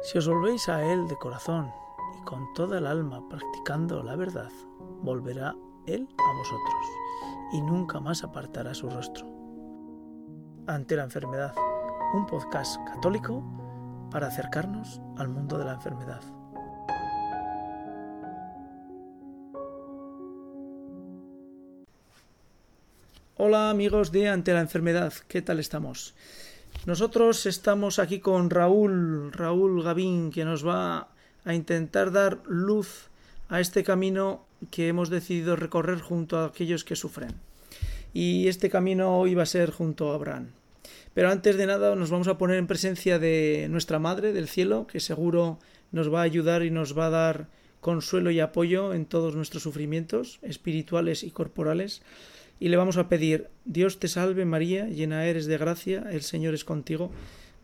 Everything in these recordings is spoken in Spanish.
Si os volvéis a Él de corazón y con toda el alma practicando la verdad, volverá Él a vosotros y nunca más apartará su rostro. Ante la enfermedad, un podcast católico para acercarnos al mundo de la enfermedad. Hola amigos de Ante la enfermedad, ¿qué tal estamos? Nosotros estamos aquí con Raúl Gavín, que nos va a intentar dar luz a este camino que hemos decidido recorrer junto a aquellos que sufren. Y este camino hoy va a ser junto a Abraham. Pero antes de nada nos vamos a poner en presencia de nuestra Madre del Cielo, que seguro nos va a ayudar y nos va a dar consuelo y apoyo en todos nuestros sufrimientos espirituales y corporales. Y le vamos a pedir: Dios te salve María, llena eres de gracia, el Señor es contigo,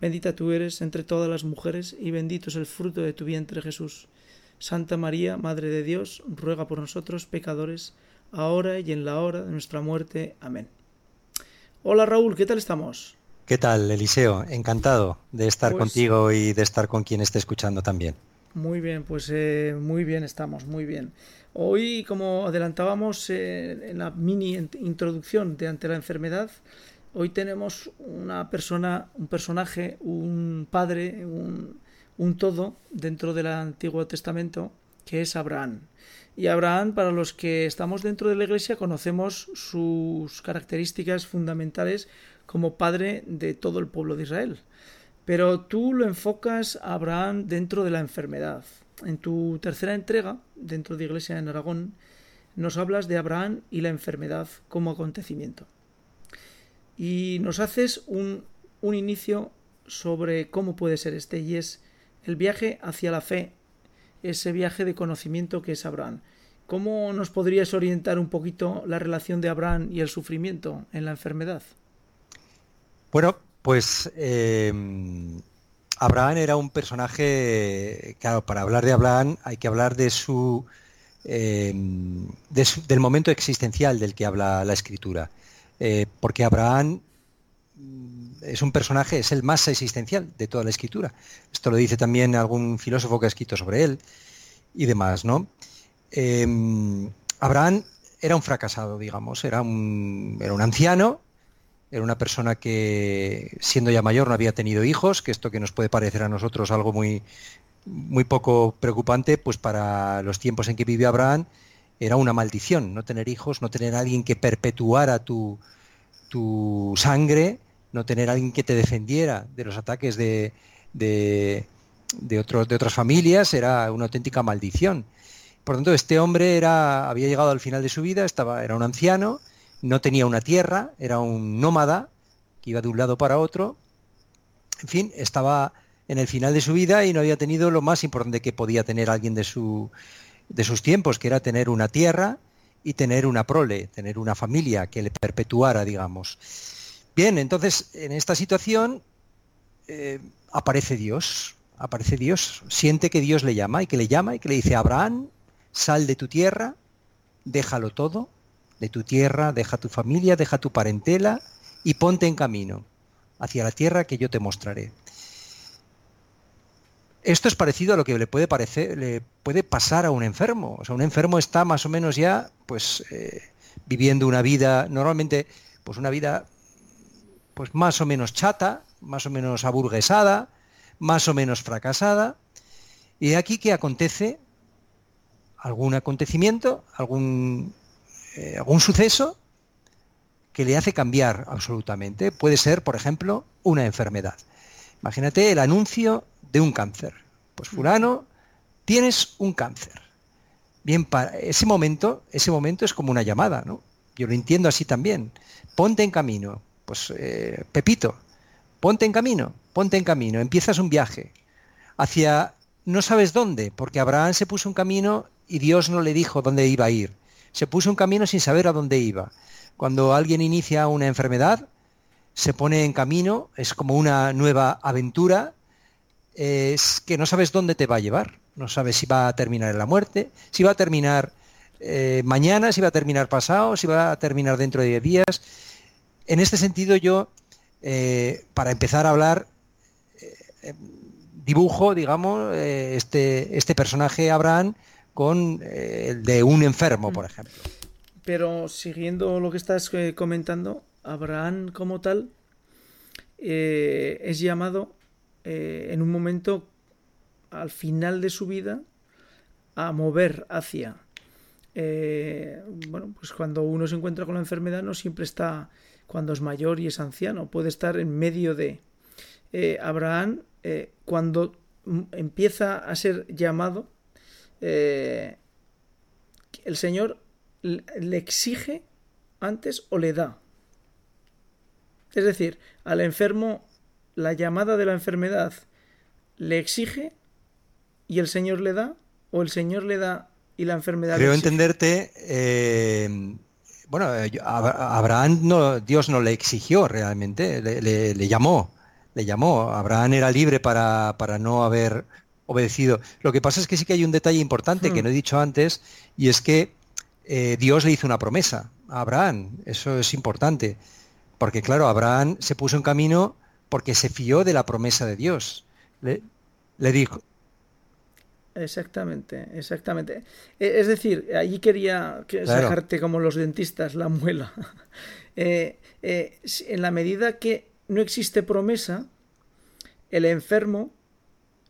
bendita tú eres entre todas las mujeres y bendito es el fruto de tu vientre Jesús. Santa María, Madre de Dios, ruega por nosotros pecadores, ahora y en la hora de nuestra muerte. Amén. Hola Raúl, ¿qué tal estamos? ¿Qué tal, Eliseo? Encantado de estar contigo y de estar con quien esté escuchando también. Muy bien, pues muy bien estamos, muy bien. Hoy, como adelantábamos en la mini introducción de Ante la enfermedad, hoy tenemos una persona, un personaje, un padre, un todo dentro del Antiguo Testamento, que es Abraham. Y Abraham, para los que estamos dentro de la Iglesia, conocemos sus características fundamentales como padre de todo el pueblo de Israel. Pero tú lo enfocas a Abraham dentro de la enfermedad. En tu tercera entrega, dentro de Iglesia en Aragón, nos hablas de Abraham y la enfermedad como acontecimiento. Y nos haces un inicio sobre cómo puede ser este, y es el viaje hacia la fe, ese viaje de conocimiento que es Abraham. ¿Cómo nos podrías orientar un poquito la relación de Abraham y el sufrimiento en la enfermedad? Bueno, pues Abraham era un personaje, claro, para hablar de Abraham hay que hablar del momento existencial del que habla la Escritura, porque Abraham es un personaje, es el más existencial de toda la Escritura. Esto lo dice también algún filósofo que ha escrito sobre él y demás, ¿no? Abraham era un fracasado, digamos, era un anciano. Era una persona que, siendo ya mayor, no había tenido hijos, que esto que nos puede parecer a nosotros algo muy, muy poco preocupante, pues para los tiempos en que vivió Abraham era una maldición no tener hijos, no tener a alguien que perpetuara tu sangre, no tener a alguien que te defendiera de los ataques de otras familias. Era una auténtica maldición. Por lo tanto, este hombre había llegado al final de su vida, era un anciano. No tenía una tierra, era un nómada que iba de un lado para otro. En fin, estaba en el final de su vida y no había tenido lo más importante que podía tener alguien de sus tiempos, que era tener una tierra y tener una prole, tener una familia que le perpetuara, digamos. Bien, entonces, en esta situación aparece Dios, siente que Dios le llama y que le dice: Abraham, sal de tu tierra, déjalo todo, de tu tierra, deja tu familia, deja tu parentela y ponte en camino hacia la tierra que yo te mostraré. Esto es parecido a lo que le puede pasar a un enfermo. O sea, un enfermo está más o menos ya viviendo una vida, normalmente pues una vida pues más o menos chata, más o menos aburguesada, más o menos fracasada. Y de aquí que acontece algún acontecimiento, algún suceso que le hace cambiar absolutamente. Puede ser, por ejemplo, una enfermedad. Imagínate el anuncio de un cáncer. Pues fulano, tienes un cáncer. Bien, para ese momento es como una llamada, ¿no? Yo lo entiendo así también. Ponte en camino. Pues Pepito, ponte en camino. Empiezas un viaje hacia no sabes dónde, porque Abraham se puso un camino y Dios no le dijo dónde iba a ir. Se puso un camino sin saber a dónde iba. Cuando alguien inicia una enfermedad, se pone en camino, es como una nueva aventura, es que no sabes dónde te va a llevar. No sabes si va a terminar en la muerte, si va a terminar mañana, si va a terminar pasado, si va a terminar dentro de 10 días. En este sentido yo, para empezar a hablar, dibujo, digamos, este personaje Abraham con el de un enfermo, por ejemplo. Pero siguiendo lo que estás comentando, Abraham como tal es llamado en un momento al final de su vida a mover hacia... bueno, pues cuando uno se encuentra con la enfermedad no siempre está cuando es mayor y es anciano, puede estar en medio de... Abraham, cuando empieza a ser llamado, el Señor le exige antes o le da. Es decir, al enfermo, la llamada de la enfermedad le exige y el Señor le da, o el Señor le da y la enfermedad le exige. Creo entenderte... Bueno, a Abraham no, Dios no le exigió realmente, le llamó. Le llamó. Abraham era libre para no haber obedecido. Lo que pasa es que sí que hay un detalle importante que no he dicho antes, y es que Dios le hizo una promesa a Abraham. Eso es importante, porque claro, Abraham se puso en camino porque se fió de la promesa de Dios. Le dijo... Exactamente. Es decir, allí quería sacarte como los dentistas la muela. En la medida que no existe promesa, el enfermo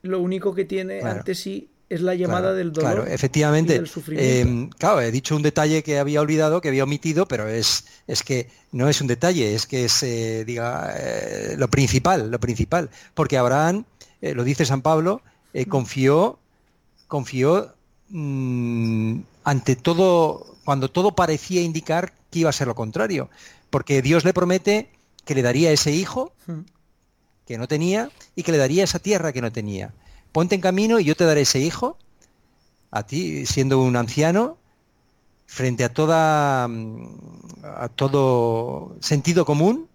lo único que tiene ante sí es la llamada del dolor, efectivamente, y del sufrimiento. Claro, he dicho un detalle que había olvidado, que había omitido, pero es que no es un detalle, es que es lo principal, porque Abraham, lo dice San Pablo, confió ante todo, cuando todo parecía indicar que iba a ser lo contrario, porque Dios le promete que le daría ese hijo que no tenía y que le daría esa tierra que no tenía. Ponte en camino y yo te daré ese hijo, a ti, siendo un anciano, frente a todo sentido común,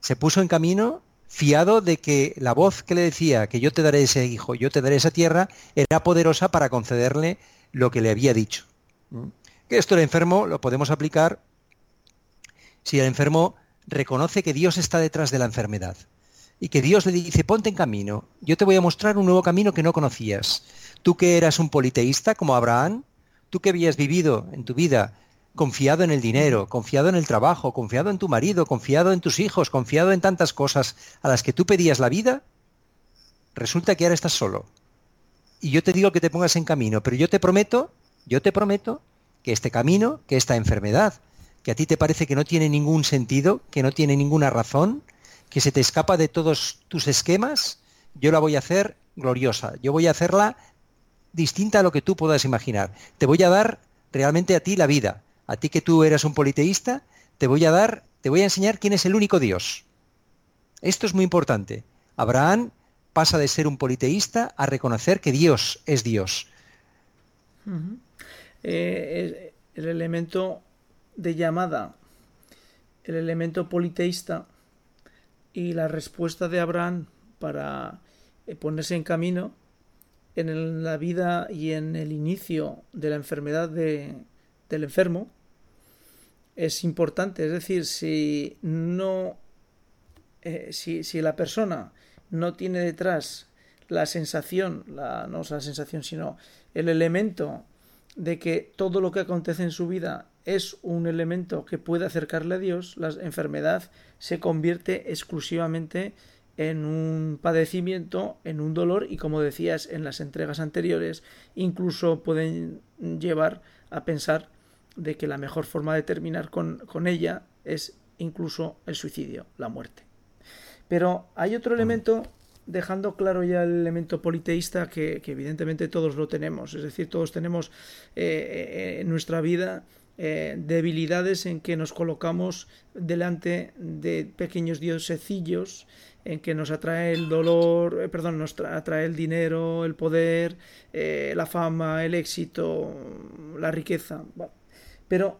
se puso en camino fiado de que la voz que le decía que yo te daré ese hijo, yo te daré esa tierra, era poderosa para concederle lo que le había dicho. Que esto el enfermo lo podemos aplicar si el enfermo reconoce que Dios está detrás de la enfermedad y que Dios le dice, ponte en camino, yo te voy a mostrar un nuevo camino que no conocías. Tú que eras un politeísta como Abraham, tú que habías vivido en tu vida confiado en el dinero, confiado en el trabajo, confiado en tu marido, confiado en tus hijos, confiado en tantas cosas a las que tú pedías la vida, resulta que ahora estás solo. Y yo te digo que te pongas en camino, pero yo te prometo que este camino, que esta enfermedad, que a ti te parece que no tiene ningún sentido, que no tiene ninguna razón, que se te escapa de todos tus esquemas, yo la voy a hacer gloriosa, yo voy a hacerla distinta a lo que tú puedas imaginar. Te voy a dar realmente a ti la vida. A ti que tú eras un politeísta, te voy a enseñar quién es el único Dios. Esto es muy importante. Abraham pasa de ser un politeísta a reconocer que Dios es Dios. El elemento de llamada, el elemento politeísta y la respuesta de Abraham para ponerse en camino en la vida y en el inicio de la enfermedad del enfermo es importante. Es decir, si la persona no tiene detrás no la sensación sino el elemento de que todo lo que acontece en su vida es un elemento que puede acercarle a Dios, la enfermedad se convierte exclusivamente en un padecimiento, en un dolor, y como decías en las entregas anteriores, incluso pueden llevar a pensar de que la mejor forma de terminar con ella es incluso el suicidio, la muerte. Pero hay otro elemento, dejando claro ya el elemento politeísta, que evidentemente todos lo tenemos, es decir, todos tenemos en nuestra vida debilidades en que nos colocamos delante de pequeños diosecillos, en que nos atrae el dolor, nos atrae el dinero, el poder, la fama, el éxito, la riqueza. Bueno, pero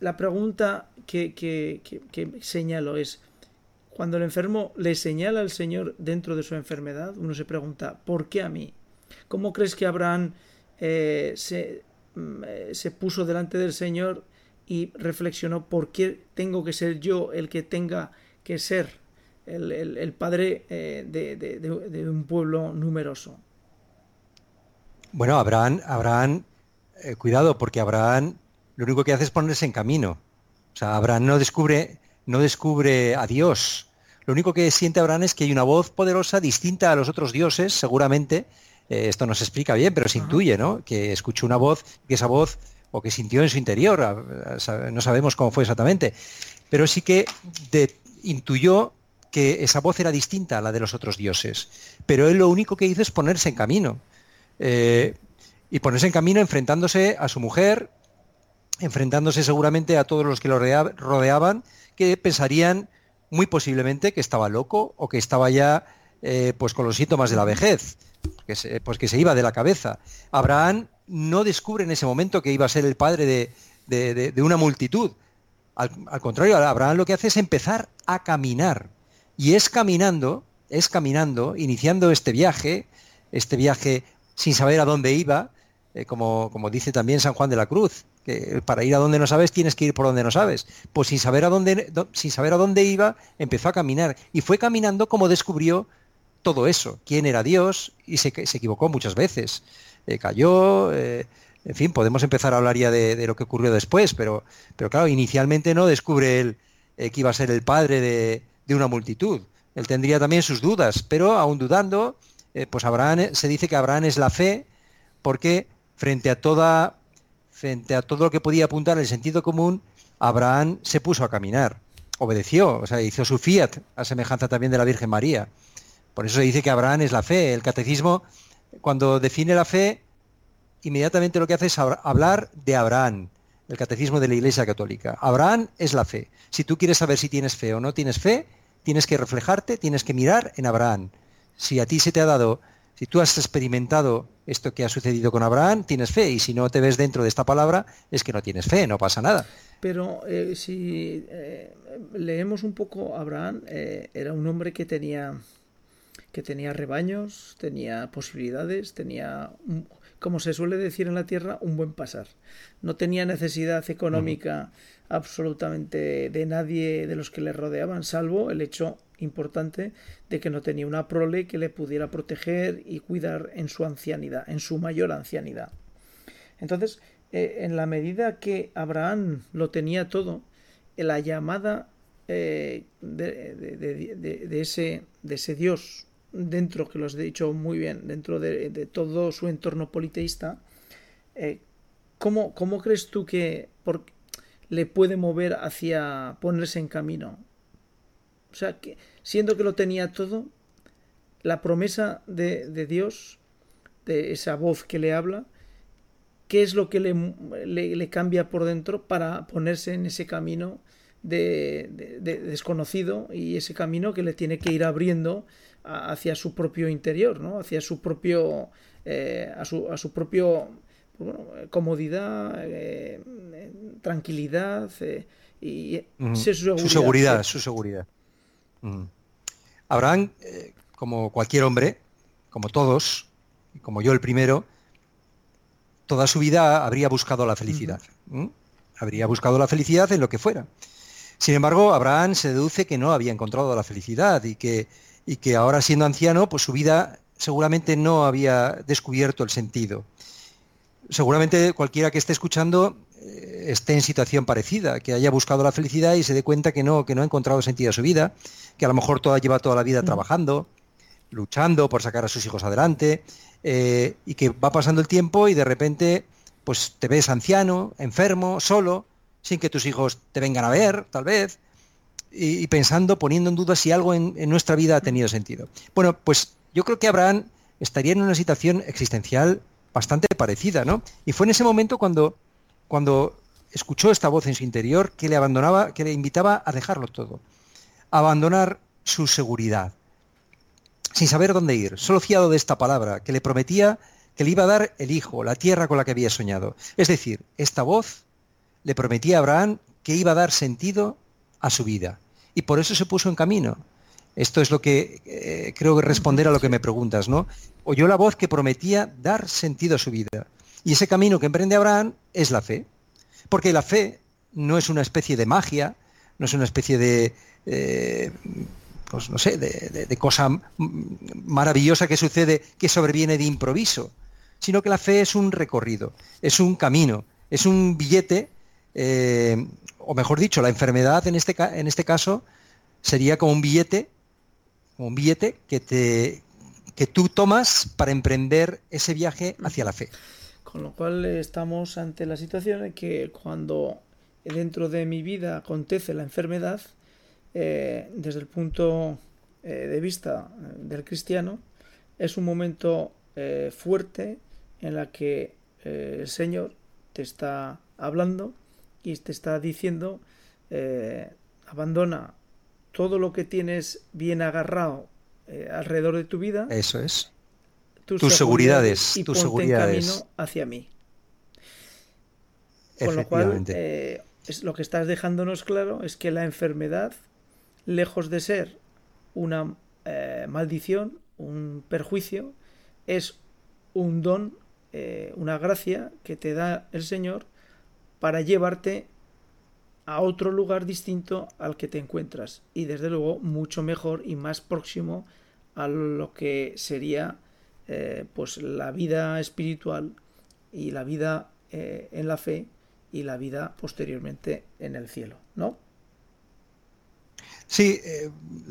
la pregunta que señalo es, cuando el enfermo le señala al Señor dentro de su enfermedad, uno se pregunta, ¿por qué a mí? ¿Cómo crees que Abraham se puso delante del Señor y reflexionó por qué tengo que ser yo el que tenga que ser el padre de un pueblo numeroso. Bueno, Abraham, cuidado, porque Abraham lo único que hace es ponerse en camino. O sea, Abraham no descubre a Dios. Lo único que siente Abraham es que hay una voz poderosa distinta a los otros dioses, seguramente. Esto no se explica bien, pero se intuye, ¿no? Que escuchó una voz, que esa voz, o que sintió en su interior, no sabemos cómo fue exactamente, pero sí que intuyó que esa voz era distinta a la de los otros dioses. Pero él lo único que hizo es ponerse en camino. Y ponerse en camino enfrentándose a su mujer, enfrentándose seguramente a todos los que lo rodeaban, que pensarían muy posiblemente que estaba loco o que estaba ya pues con los síntomas de la vejez, que se iba de la cabeza. Abraham no descubre en ese momento que iba a ser el padre de una multitud. Al contrario, Abraham lo que hace es empezar a caminar. Y es caminando, iniciando este viaje sin saber a dónde iba, como dice también San Juan de la Cruz, que para ir a donde no sabes tienes que ir por donde no sabes. Pues sin saber a dónde iba, empezó a caminar. Y fue caminando como descubrió todo eso, quién era Dios, y se equivocó muchas veces. Cayó, en fin, podemos empezar a hablar ya de lo que ocurrió después, pero claro, inicialmente no descubre él que iba a ser el padre de una multitud. Él tendría también sus dudas, pero aún dudando, pues Abraham, se dice que Abraham es la fe, porque frente a todo lo que podía apuntar el sentido común, Abraham se puso a caminar, obedeció, o sea, hizo su fiat, a semejanza también de la Virgen María. Por eso se dice que Abraham es la fe. El Catecismo, cuando define la fe, inmediatamente lo que hace es hablar de Abraham, el Catecismo de la Iglesia Católica. Abraham es la fe. Si tú quieres saber si tienes fe o no tienes fe, tienes que reflejarte, tienes que mirar en Abraham. Si a ti se te ha dado, si tú has experimentado esto que ha sucedido con Abraham, tienes fe, y si no te ves dentro de esta palabra, es que no tienes fe, no pasa nada. Pero si leemos un poco, Abraham era un hombre que tenía rebaños, tenía posibilidades, tenía, como se suele decir en la tierra, un buen pasar. No tenía necesidad económica absolutamente de nadie de los que le rodeaban, salvo el hecho importante de que no tenía una prole que le pudiera proteger y cuidar en su ancianidad, en su mayor ancianidad. Entonces, en la medida que Abraham lo tenía todo, la llamada de ese Dios, dentro, que lo has dicho muy bien, dentro de todo su entorno politeísta, ¿cómo crees tú que le puede mover hacia ponerse en camino? O sea, que, siendo que lo tenía todo, la promesa de Dios, de esa voz que le habla, ¿qué es lo que le cambia por dentro para ponerse en ese camino de desconocido, y ese camino que le tiene que ir abriendo hacia su propio interior, ¿no? Hacia su propio a su propio, bueno, comodidad, tranquilidad, y su seguridad. Abraham, como cualquier hombre, como todos, como yo el primero, toda su vida habría buscado la felicidad. Habría buscado la felicidad en lo que fuera. Sin embargo, Abraham se deduce que no había encontrado la felicidad, y que ahora, siendo anciano, pues su vida seguramente no había descubierto el sentido. Seguramente cualquiera que esté escuchando esté en situación parecida, que haya buscado la felicidad y se dé cuenta que no ha encontrado sentido a su vida, que a lo mejor lleva toda la vida trabajando, luchando por sacar a sus hijos adelante, y que va pasando el tiempo y de repente pues te ves anciano, enfermo, solo, sin que tus hijos te vengan a ver, tal vez, y pensando, poniendo en duda si algo en nuestra vida ha tenido sentido. Bueno, pues yo creo que Abraham estaría en una situación existencial bastante parecida, ¿no? Y fue en ese momento cuando escuchó esta voz en su interior que le abandonaba, que le invitaba a dejarlo todo, a abandonar su seguridad, sin saber dónde ir, solo fiado de esta palabra que le prometía que le iba a dar el hijo, la tierra con la que había soñado. Es decir, esta voz le prometía a Abraham que iba a dar sentido a su vida. Y por eso se puso en camino. Esto es lo que creo que responder a lo que me preguntas, ¿no? Oyó la voz que prometía dar sentido a su vida. Y ese camino que emprende Abraham es la fe. Porque la fe no es una especie de magia, no es una especie de pues no sé, de cosa maravillosa que sucede, que sobreviene de improviso, sino que la fe es un recorrido, es un camino, es un billete, o mejor dicho, la enfermedad en este caso sería como un billete que tú tomas para emprender ese viaje hacia la fe. Con lo cual estamos ante la situación en que cuando dentro de mi vida acontece la enfermedad, desde el punto de vista del cristiano, es un momento fuerte en la que el Señor te está hablando y te está diciendo, abandona todo lo que tienes bien agarrado alrededor de tu vida. Eso es. Tus seguridades. Y tus seguridades. Ponte en camino hacia mí. Con lo cual, es lo que estás dejándonos claro es que la enfermedad, lejos de ser una maldición, un perjuicio, es un don, una gracia que te da el Señor para llevarte a otro lugar distinto al que te encuentras y desde luego mucho mejor y más próximo a lo que sería pues la vida espiritual y la vida en la fe y la vida posteriormente en el cielo, ¿no? Sí,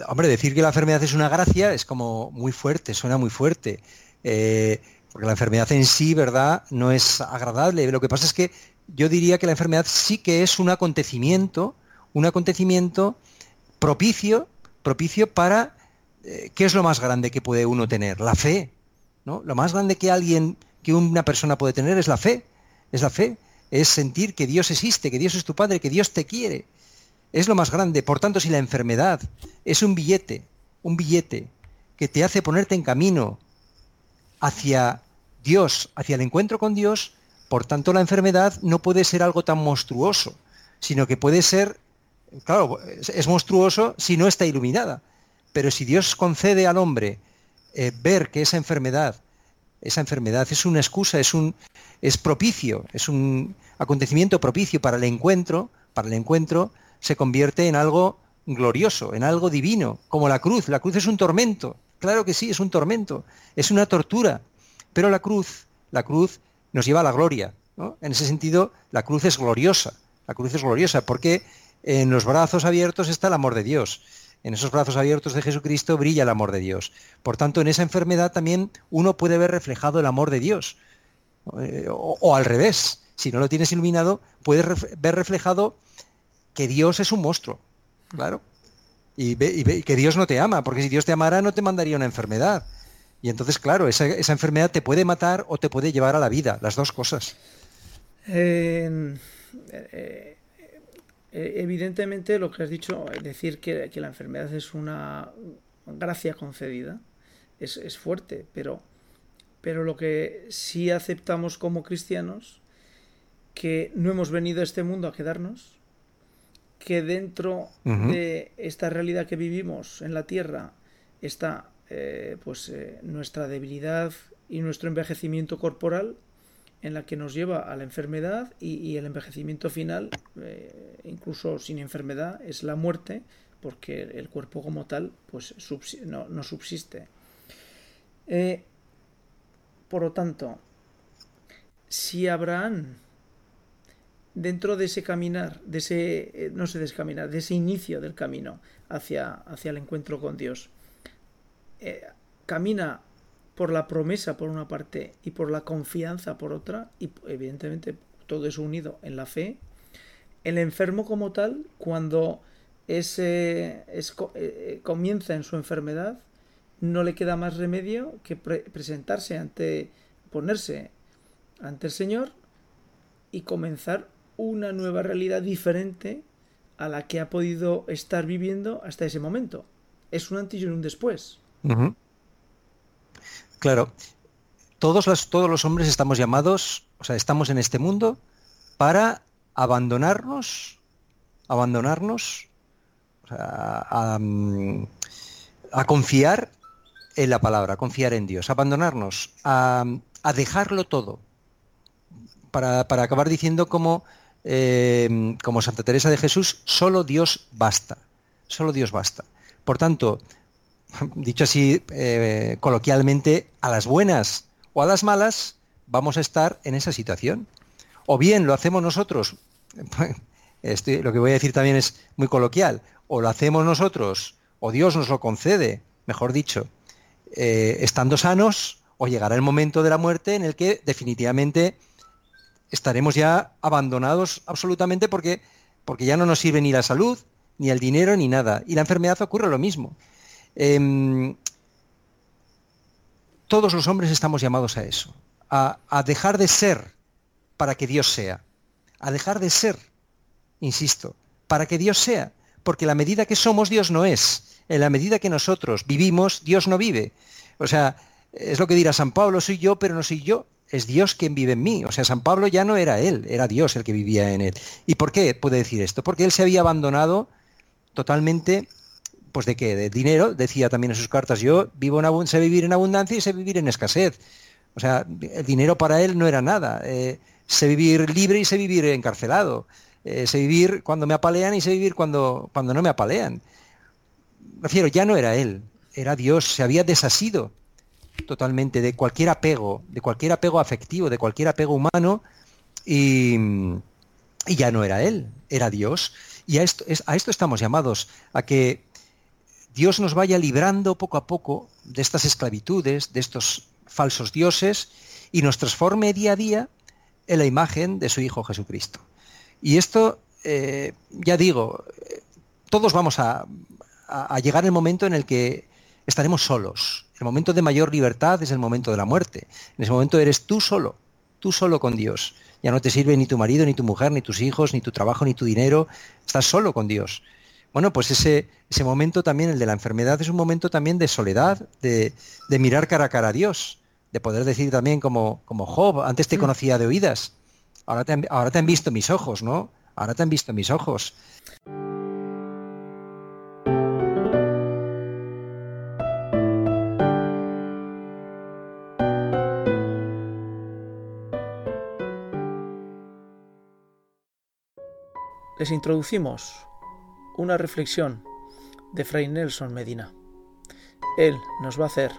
hombre, decir que la enfermedad es una gracia es como muy fuerte, suena muy fuerte, porque la enfermedad en sí, ¿verdad?, no es agradable. Lo que pasa es que yo diría que la enfermedad sí que es un acontecimiento propicio para, ¿qué es lo más grande que puede uno tener? La fe, ¿no? Lo más grande que una persona puede tener es la fe. Es la fe, es sentir que Dios existe, que Dios es tu Padre, que Dios te quiere. Es lo más grande. Por tanto, si la enfermedad es un billete que te hace ponerte en camino hacia Dios, hacia el encuentro con Dios, por tanto, la enfermedad no puede ser algo tan monstruoso, sino que puede ser, claro, es monstruoso si no está iluminada, pero si Dios concede al hombre ver que esa enfermedad es una excusa, es propicio, es un acontecimiento propicio para el encuentro, se convierte en algo glorioso, en algo divino, como la cruz. La cruz es un tormento, claro que sí, es un tormento, es una tortura, pero la cruz nos lleva a la gloria, ¿no? En ese sentido, la cruz es gloriosa, porque en los brazos abiertos está el amor de Dios, en esos brazos abiertos de Jesucristo brilla el amor de Dios. Por tanto, en esa enfermedad también uno puede ver reflejado el amor de Dios, o al revés, si no lo tienes iluminado, puedes ver reflejado que Dios es un monstruo, claro, y que Dios no te ama, porque si Dios te amara no te mandaría una enfermedad. Y entonces, claro, esa enfermedad te puede matar o te puede llevar a la vida, las dos cosas. Evidentemente, lo que has dicho, decir que la enfermedad es una gracia concedida, es fuerte, pero lo que sí aceptamos como cristianos, que no hemos venido a este mundo a quedarnos, que dentro uh-huh. de esta realidad que vivimos en la tierra está... nuestra debilidad y nuestro envejecimiento corporal, en la que nos lleva a la enfermedad y el envejecimiento final, incluso sin enfermedad, es la muerte, porque el cuerpo como tal pues no subsiste. Por lo tanto, si Abraham, dentro de ese caminar, de ese inicio del camino hacia el encuentro con Dios, camina por la promesa por una parte y por la confianza por otra, y evidentemente todo eso unido en la fe, el enfermo como tal, cuando comienza en su enfermedad, no le queda más remedio que ponerse ante el Señor y comenzar una nueva realidad diferente a la que ha podido estar viviendo hasta ese momento. Es un antes y un después. Uh-huh. Claro, todos los hombres estamos llamados, o sea, estamos en este mundo para abandonarnos, o sea, a confiar en la palabra, a confiar en Dios, abandonarnos, a dejarlo todo, para acabar diciendo como Santa Teresa de Jesús, solo Dios basta, Por tanto, dicho así coloquialmente, a las buenas o a las malas vamos a estar en esa situación. O bien lo hacemos nosotros, lo que voy a decir también es muy coloquial, o lo hacemos nosotros, o Dios nos lo concede, mejor dicho, estando sanos, o llegará el momento de la muerte en el que definitivamente estaremos ya abandonados absolutamente porque ya no nos sirve ni la salud, ni el dinero, ni nada. Y la enfermedad ocurre lo mismo. Todos los hombres estamos llamados a eso, a dejar de ser para que Dios sea, a dejar de ser, insisto, para que Dios sea, porque la medida que somos Dios no es, en la medida que nosotros vivimos Dios no vive. O sea, es lo que dirá San Pablo, soy yo pero no soy yo, es Dios quien vive en mí. O sea, San Pablo ya no era él, era Dios el que vivía en él. ¿Y por qué puede decir esto? Porque él se había abandonado totalmente. ¿Pues de qué? De dinero, decía también en sus cartas, yo sé vivir en abundancia y sé vivir en escasez. O sea, el dinero para él no era nada. Sé vivir libre y sé vivir encarcelado. Sé vivir cuando me apalean y sé vivir cuando no me apalean. Me refiero, ya no era él, era Dios. Se había desasido totalmente de cualquier apego afectivo, de cualquier apego humano, y ya no era él, era Dios. Y a esto estamos llamados, a que Dios nos vaya librando poco a poco de estas esclavitudes, de estos falsos dioses, y nos transforme día a día en la imagen de su Hijo Jesucristo. Y esto, ya digo, todos vamos a llegar el momento en el que estaremos solos. El momento de mayor libertad es el momento de la muerte. En ese momento eres tú solo con Dios. Ya no te sirve ni tu marido, ni tu mujer, ni tus hijos, ni tu trabajo, ni tu dinero. Estás solo con Dios. Bueno, pues ese momento también, el de la enfermedad, es un momento también de soledad, de mirar cara a cara a Dios, de poder decir también como Job, antes te conocía de oídas, ahora te han visto mis ojos, ¿no? Ahora te han visto mis ojos. Les introducimos una reflexión de Fray Nelson Medina. Él nos va a hacer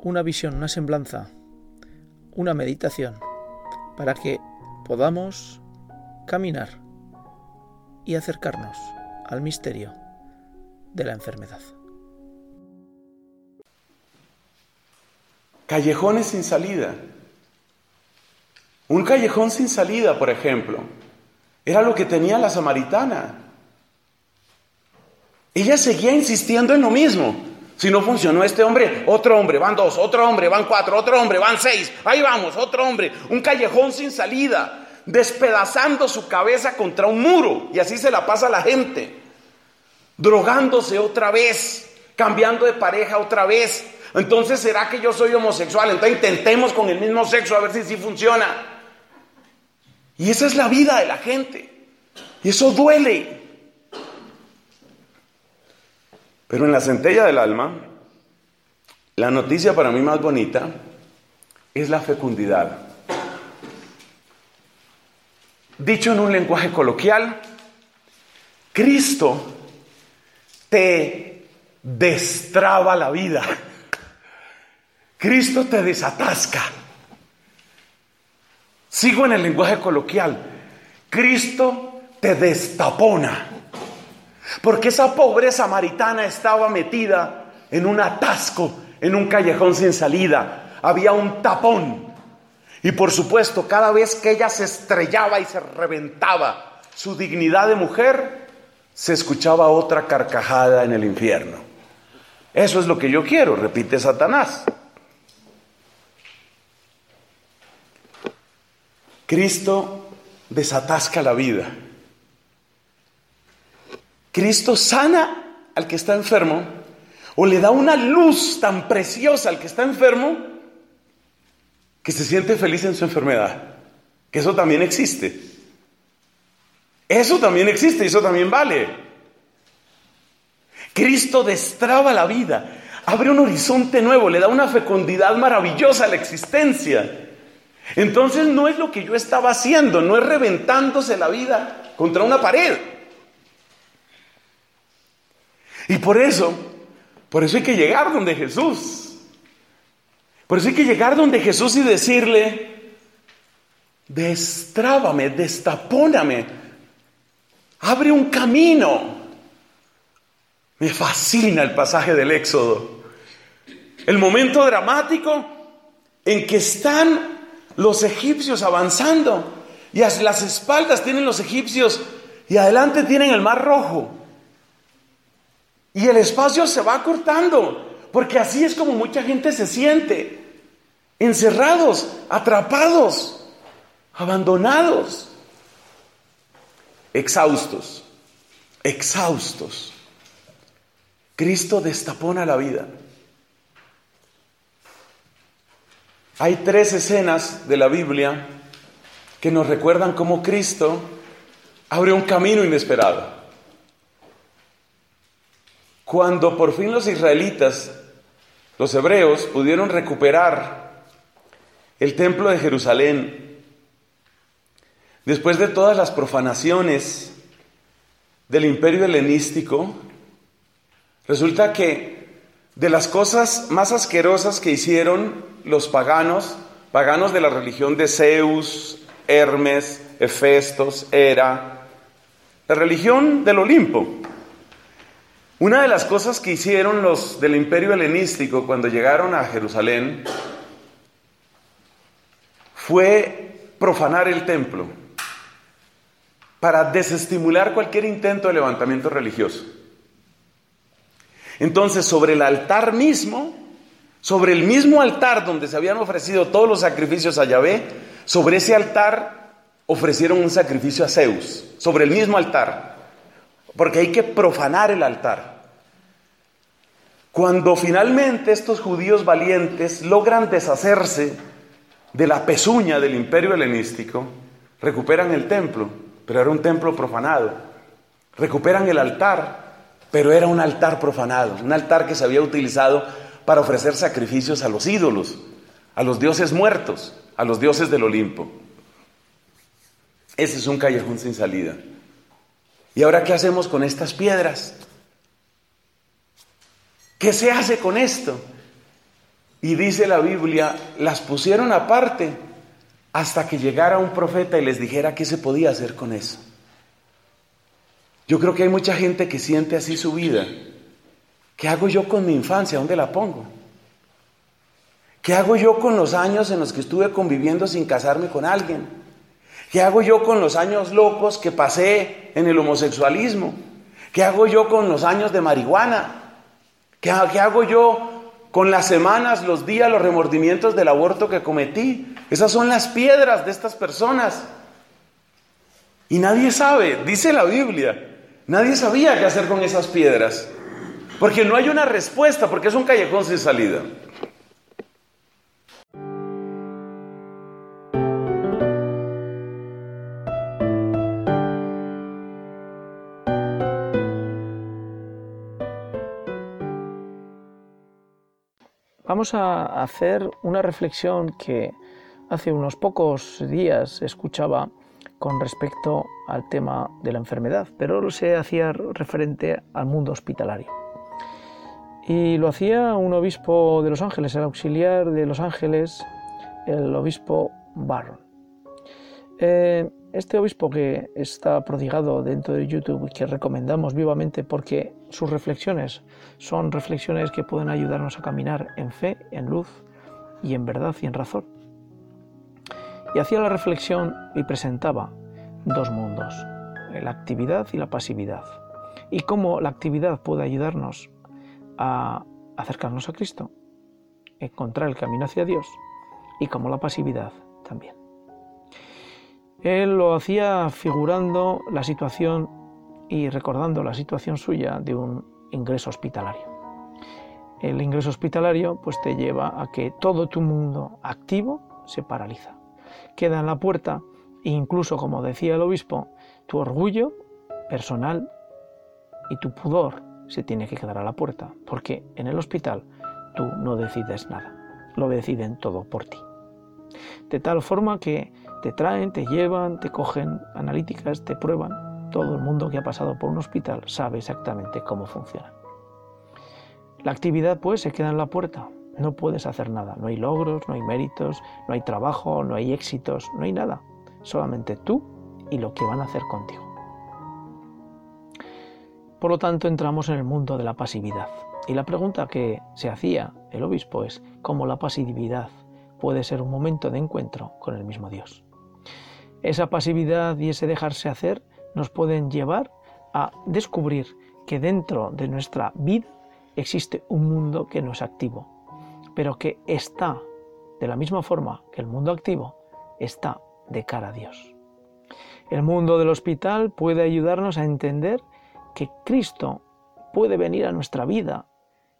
una visión, una semblanza, una meditación para que podamos caminar y acercarnos al misterio de la enfermedad. Callejones sin salida. Un callejón sin salida, por ejemplo, era lo que tenía la samaritana. Ella seguía insistiendo en lo mismo. Si no funcionó este hombre, otro hombre, van dos, otro hombre, van cuatro, otro hombre, van seis. Ahí vamos, otro hombre. Un callejón sin salida, despedazando su cabeza contra un muro. Y así se la pasa a la gente. Drogándose otra vez, cambiando de pareja otra vez. Entonces, ¿será que yo soy homosexual? Entonces intentemos con el mismo sexo a ver si sí funciona. Y esa es la vida de la gente. Y eso duele. Pero en la centella del alma, la noticia para mí más bonita es la fecundidad. Dicho en un lenguaje coloquial, Cristo te destraba la vida. Cristo te desatasca. Sigo en el lenguaje coloquial. Cristo te destapona. Porque esa pobre samaritana estaba metida en un atasco, en un callejón sin salida. Había un tapón. Y por supuesto, cada vez que ella se estrellaba y se reventaba su dignidad de mujer, se escuchaba otra carcajada en el infierno. Eso es lo que yo quiero, repite Satanás. Cristo desatasca la vida. Cristo sana al que está enfermo, o le da una luz tan preciosa al que está enfermo, que se siente feliz en su enfermedad. Que eso también existe. Eso también existe, eso también vale. Cristo destraba la vida, abre un horizonte nuevo, le da una fecundidad maravillosa a la existencia. Entonces no es lo que yo estaba haciendo, no es reventándose la vida contra una pared. Y por eso hay que llegar donde Jesús. Por eso hay que llegar donde Jesús y decirle: destrábame, destapóname, abre un camino. Me fascina el pasaje del Éxodo. El momento dramático en que están los egipcios avanzando. Y a las espaldas tienen los egipcios y adelante tienen el Mar Rojo. Y el espacio se va acortando, porque así es como mucha gente se siente. Encerrados, atrapados, abandonados, exhaustos, exhaustos. Cristo destapona la vida. Hay tres escenas de la Biblia que nos recuerdan cómo Cristo abre un camino inesperado. Cuando por fin los israelitas, los hebreos, pudieron recuperar el templo de Jerusalén, después de todas las profanaciones del imperio helenístico, resulta que de las cosas más asquerosas que hicieron los paganos de la religión de Zeus, Hermes, Hefestos, Hera, la religión del Olimpo. Una de las cosas que hicieron los del imperio helenístico cuando llegaron a Jerusalén fue profanar el templo para desestimular cualquier intento de levantamiento religioso. Entonces, sobre el altar mismo, sobre el mismo altar donde se habían ofrecido todos los sacrificios a Yahvé, sobre ese altar ofrecieron un sacrificio a Zeus, sobre el mismo altar, porque hay que profanar el altar. Cuando finalmente estos judíos valientes logran deshacerse de la pezuña del imperio helenístico, recuperan el templo, pero era un templo profanado. Recuperan el altar, pero era un altar profanado, un altar que se había utilizado para ofrecer sacrificios a los ídolos, a los dioses muertos, a los dioses del Olimpo. Ese es un callejón sin salida. ¿Y ahora qué hacemos con estas piedras? ¿Qué se hace con esto? Y dice la Biblia, las pusieron aparte hasta que llegara un profeta y les dijera qué se podía hacer con eso. Yo creo que hay mucha gente que siente así su vida. ¿Qué hago yo con mi infancia? ¿Dónde la pongo? ¿Qué hago yo con los años en los que estuve conviviendo sin casarme con alguien? ¿Qué hago yo con los años locos que pasé en el homosexualismo? ¿Qué hago yo con los años de marihuana? ¿Qué hago yo con las semanas, los días, los remordimientos del aborto que cometí? Esas son las piedras de estas personas. Y nadie sabe, dice la Biblia, nadie sabía qué hacer con esas piedras. Porque no hay una respuesta, porque es un callejón sin salida. Vamos a hacer una reflexión que hace unos pocos días escuchaba con respecto al tema de la enfermedad, pero se hacía referente al mundo hospitalario. Y lo hacía un obispo de Los Ángeles, el auxiliar de Los Ángeles, el obispo Barrón. Este obispo, que está prodigado dentro de YouTube y que recomendamos vivamente porque sus reflexiones son reflexiones que pueden ayudarnos a caminar en fe, en luz y en verdad y en razón. Y hacía la reflexión y presentaba dos mundos, la actividad y la pasividad, y cómo la actividad puede ayudarnos a acercarnos a Cristo, encontrar el camino hacia Dios, y cómo la pasividad también. Él lo hacía figurando la situación y recordando la situación suya de un ingreso hospitalario. El ingreso hospitalario pues te lleva a que todo tu mundo activo se paraliza. Queda en la puerta e incluso, como decía el obispo, tu orgullo personal y tu pudor se tiene que quedar a la puerta, porque en el hospital tú no decides nada, lo deciden todo por ti. De tal forma que te traen, te llevan, te cogen analíticas, te prueban. Todo el mundo que ha pasado por un hospital sabe exactamente cómo funciona. La actividad, pues, se queda en la puerta. No puedes hacer nada. No hay logros, no hay méritos, no hay trabajo, no hay éxitos, no hay nada. Solamente tú y lo que van a hacer contigo. Por lo tanto, entramos en el mundo de la pasividad. Y la pregunta que se hacía el obispo es cómo la pasividad puede ser un momento de encuentro con el mismo Dios. Esa pasividad y ese dejarse hacer nos pueden llevar a descubrir que dentro de nuestra vida existe un mundo que no es activo, pero que está, de la misma forma que el mundo activo, está de cara a Dios. El mundo del hospital puede ayudarnos a entender que Cristo puede venir a nuestra vida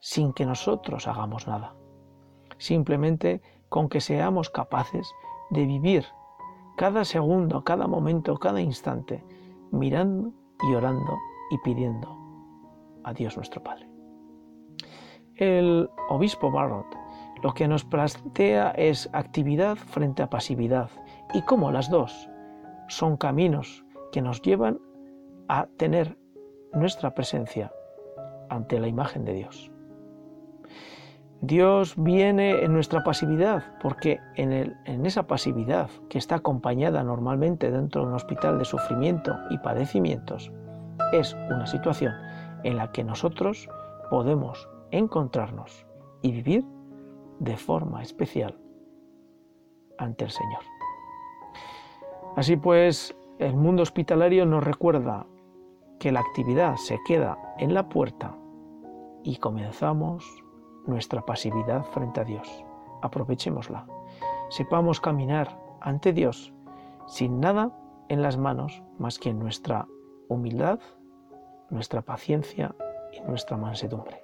sin que nosotros hagamos nada, simplemente con que seamos capaces de vivir cada segundo, cada momento, cada instante, mirando y orando y pidiendo a Dios nuestro Padre. El obispo Barrón lo que nos plantea es actividad frente a pasividad y cómo las dos son caminos que nos llevan a tener nuestra presencia ante la imagen de Dios. Dios viene en nuestra pasividad porque en esa pasividad que está acompañada normalmente dentro de un hospital de sufrimiento y padecimientos es una situación en la que nosotros podemos encontrarnos y vivir de forma especial ante el Señor. Así pues, el mundo hospitalario nos recuerda que la actividad se queda en la puerta y comenzamos nuestra pasividad frente a Dios. Aprovechémosla. Sepamos caminar ante Dios sin nada en las manos más que nuestra humildad, nuestra paciencia y nuestra mansedumbre.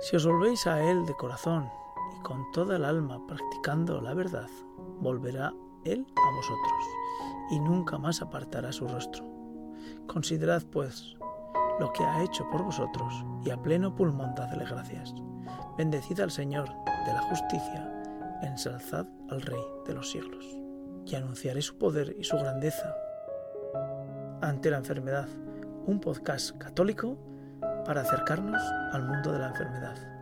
Si os volvéis a Él de corazón y con toda el alma practicando la verdad, volverá Él a vosotros y nunca más apartará su rostro. Considerad, pues, lo que ha hecho por vosotros y a pleno pulmón dadle gracias. Bendecid al Señor de la justicia, ensalzad al Rey de los siglos. Y anunciaré su poder y su grandeza. Ante la enfermedad, un podcast católico para acercarnos al mundo de la enfermedad.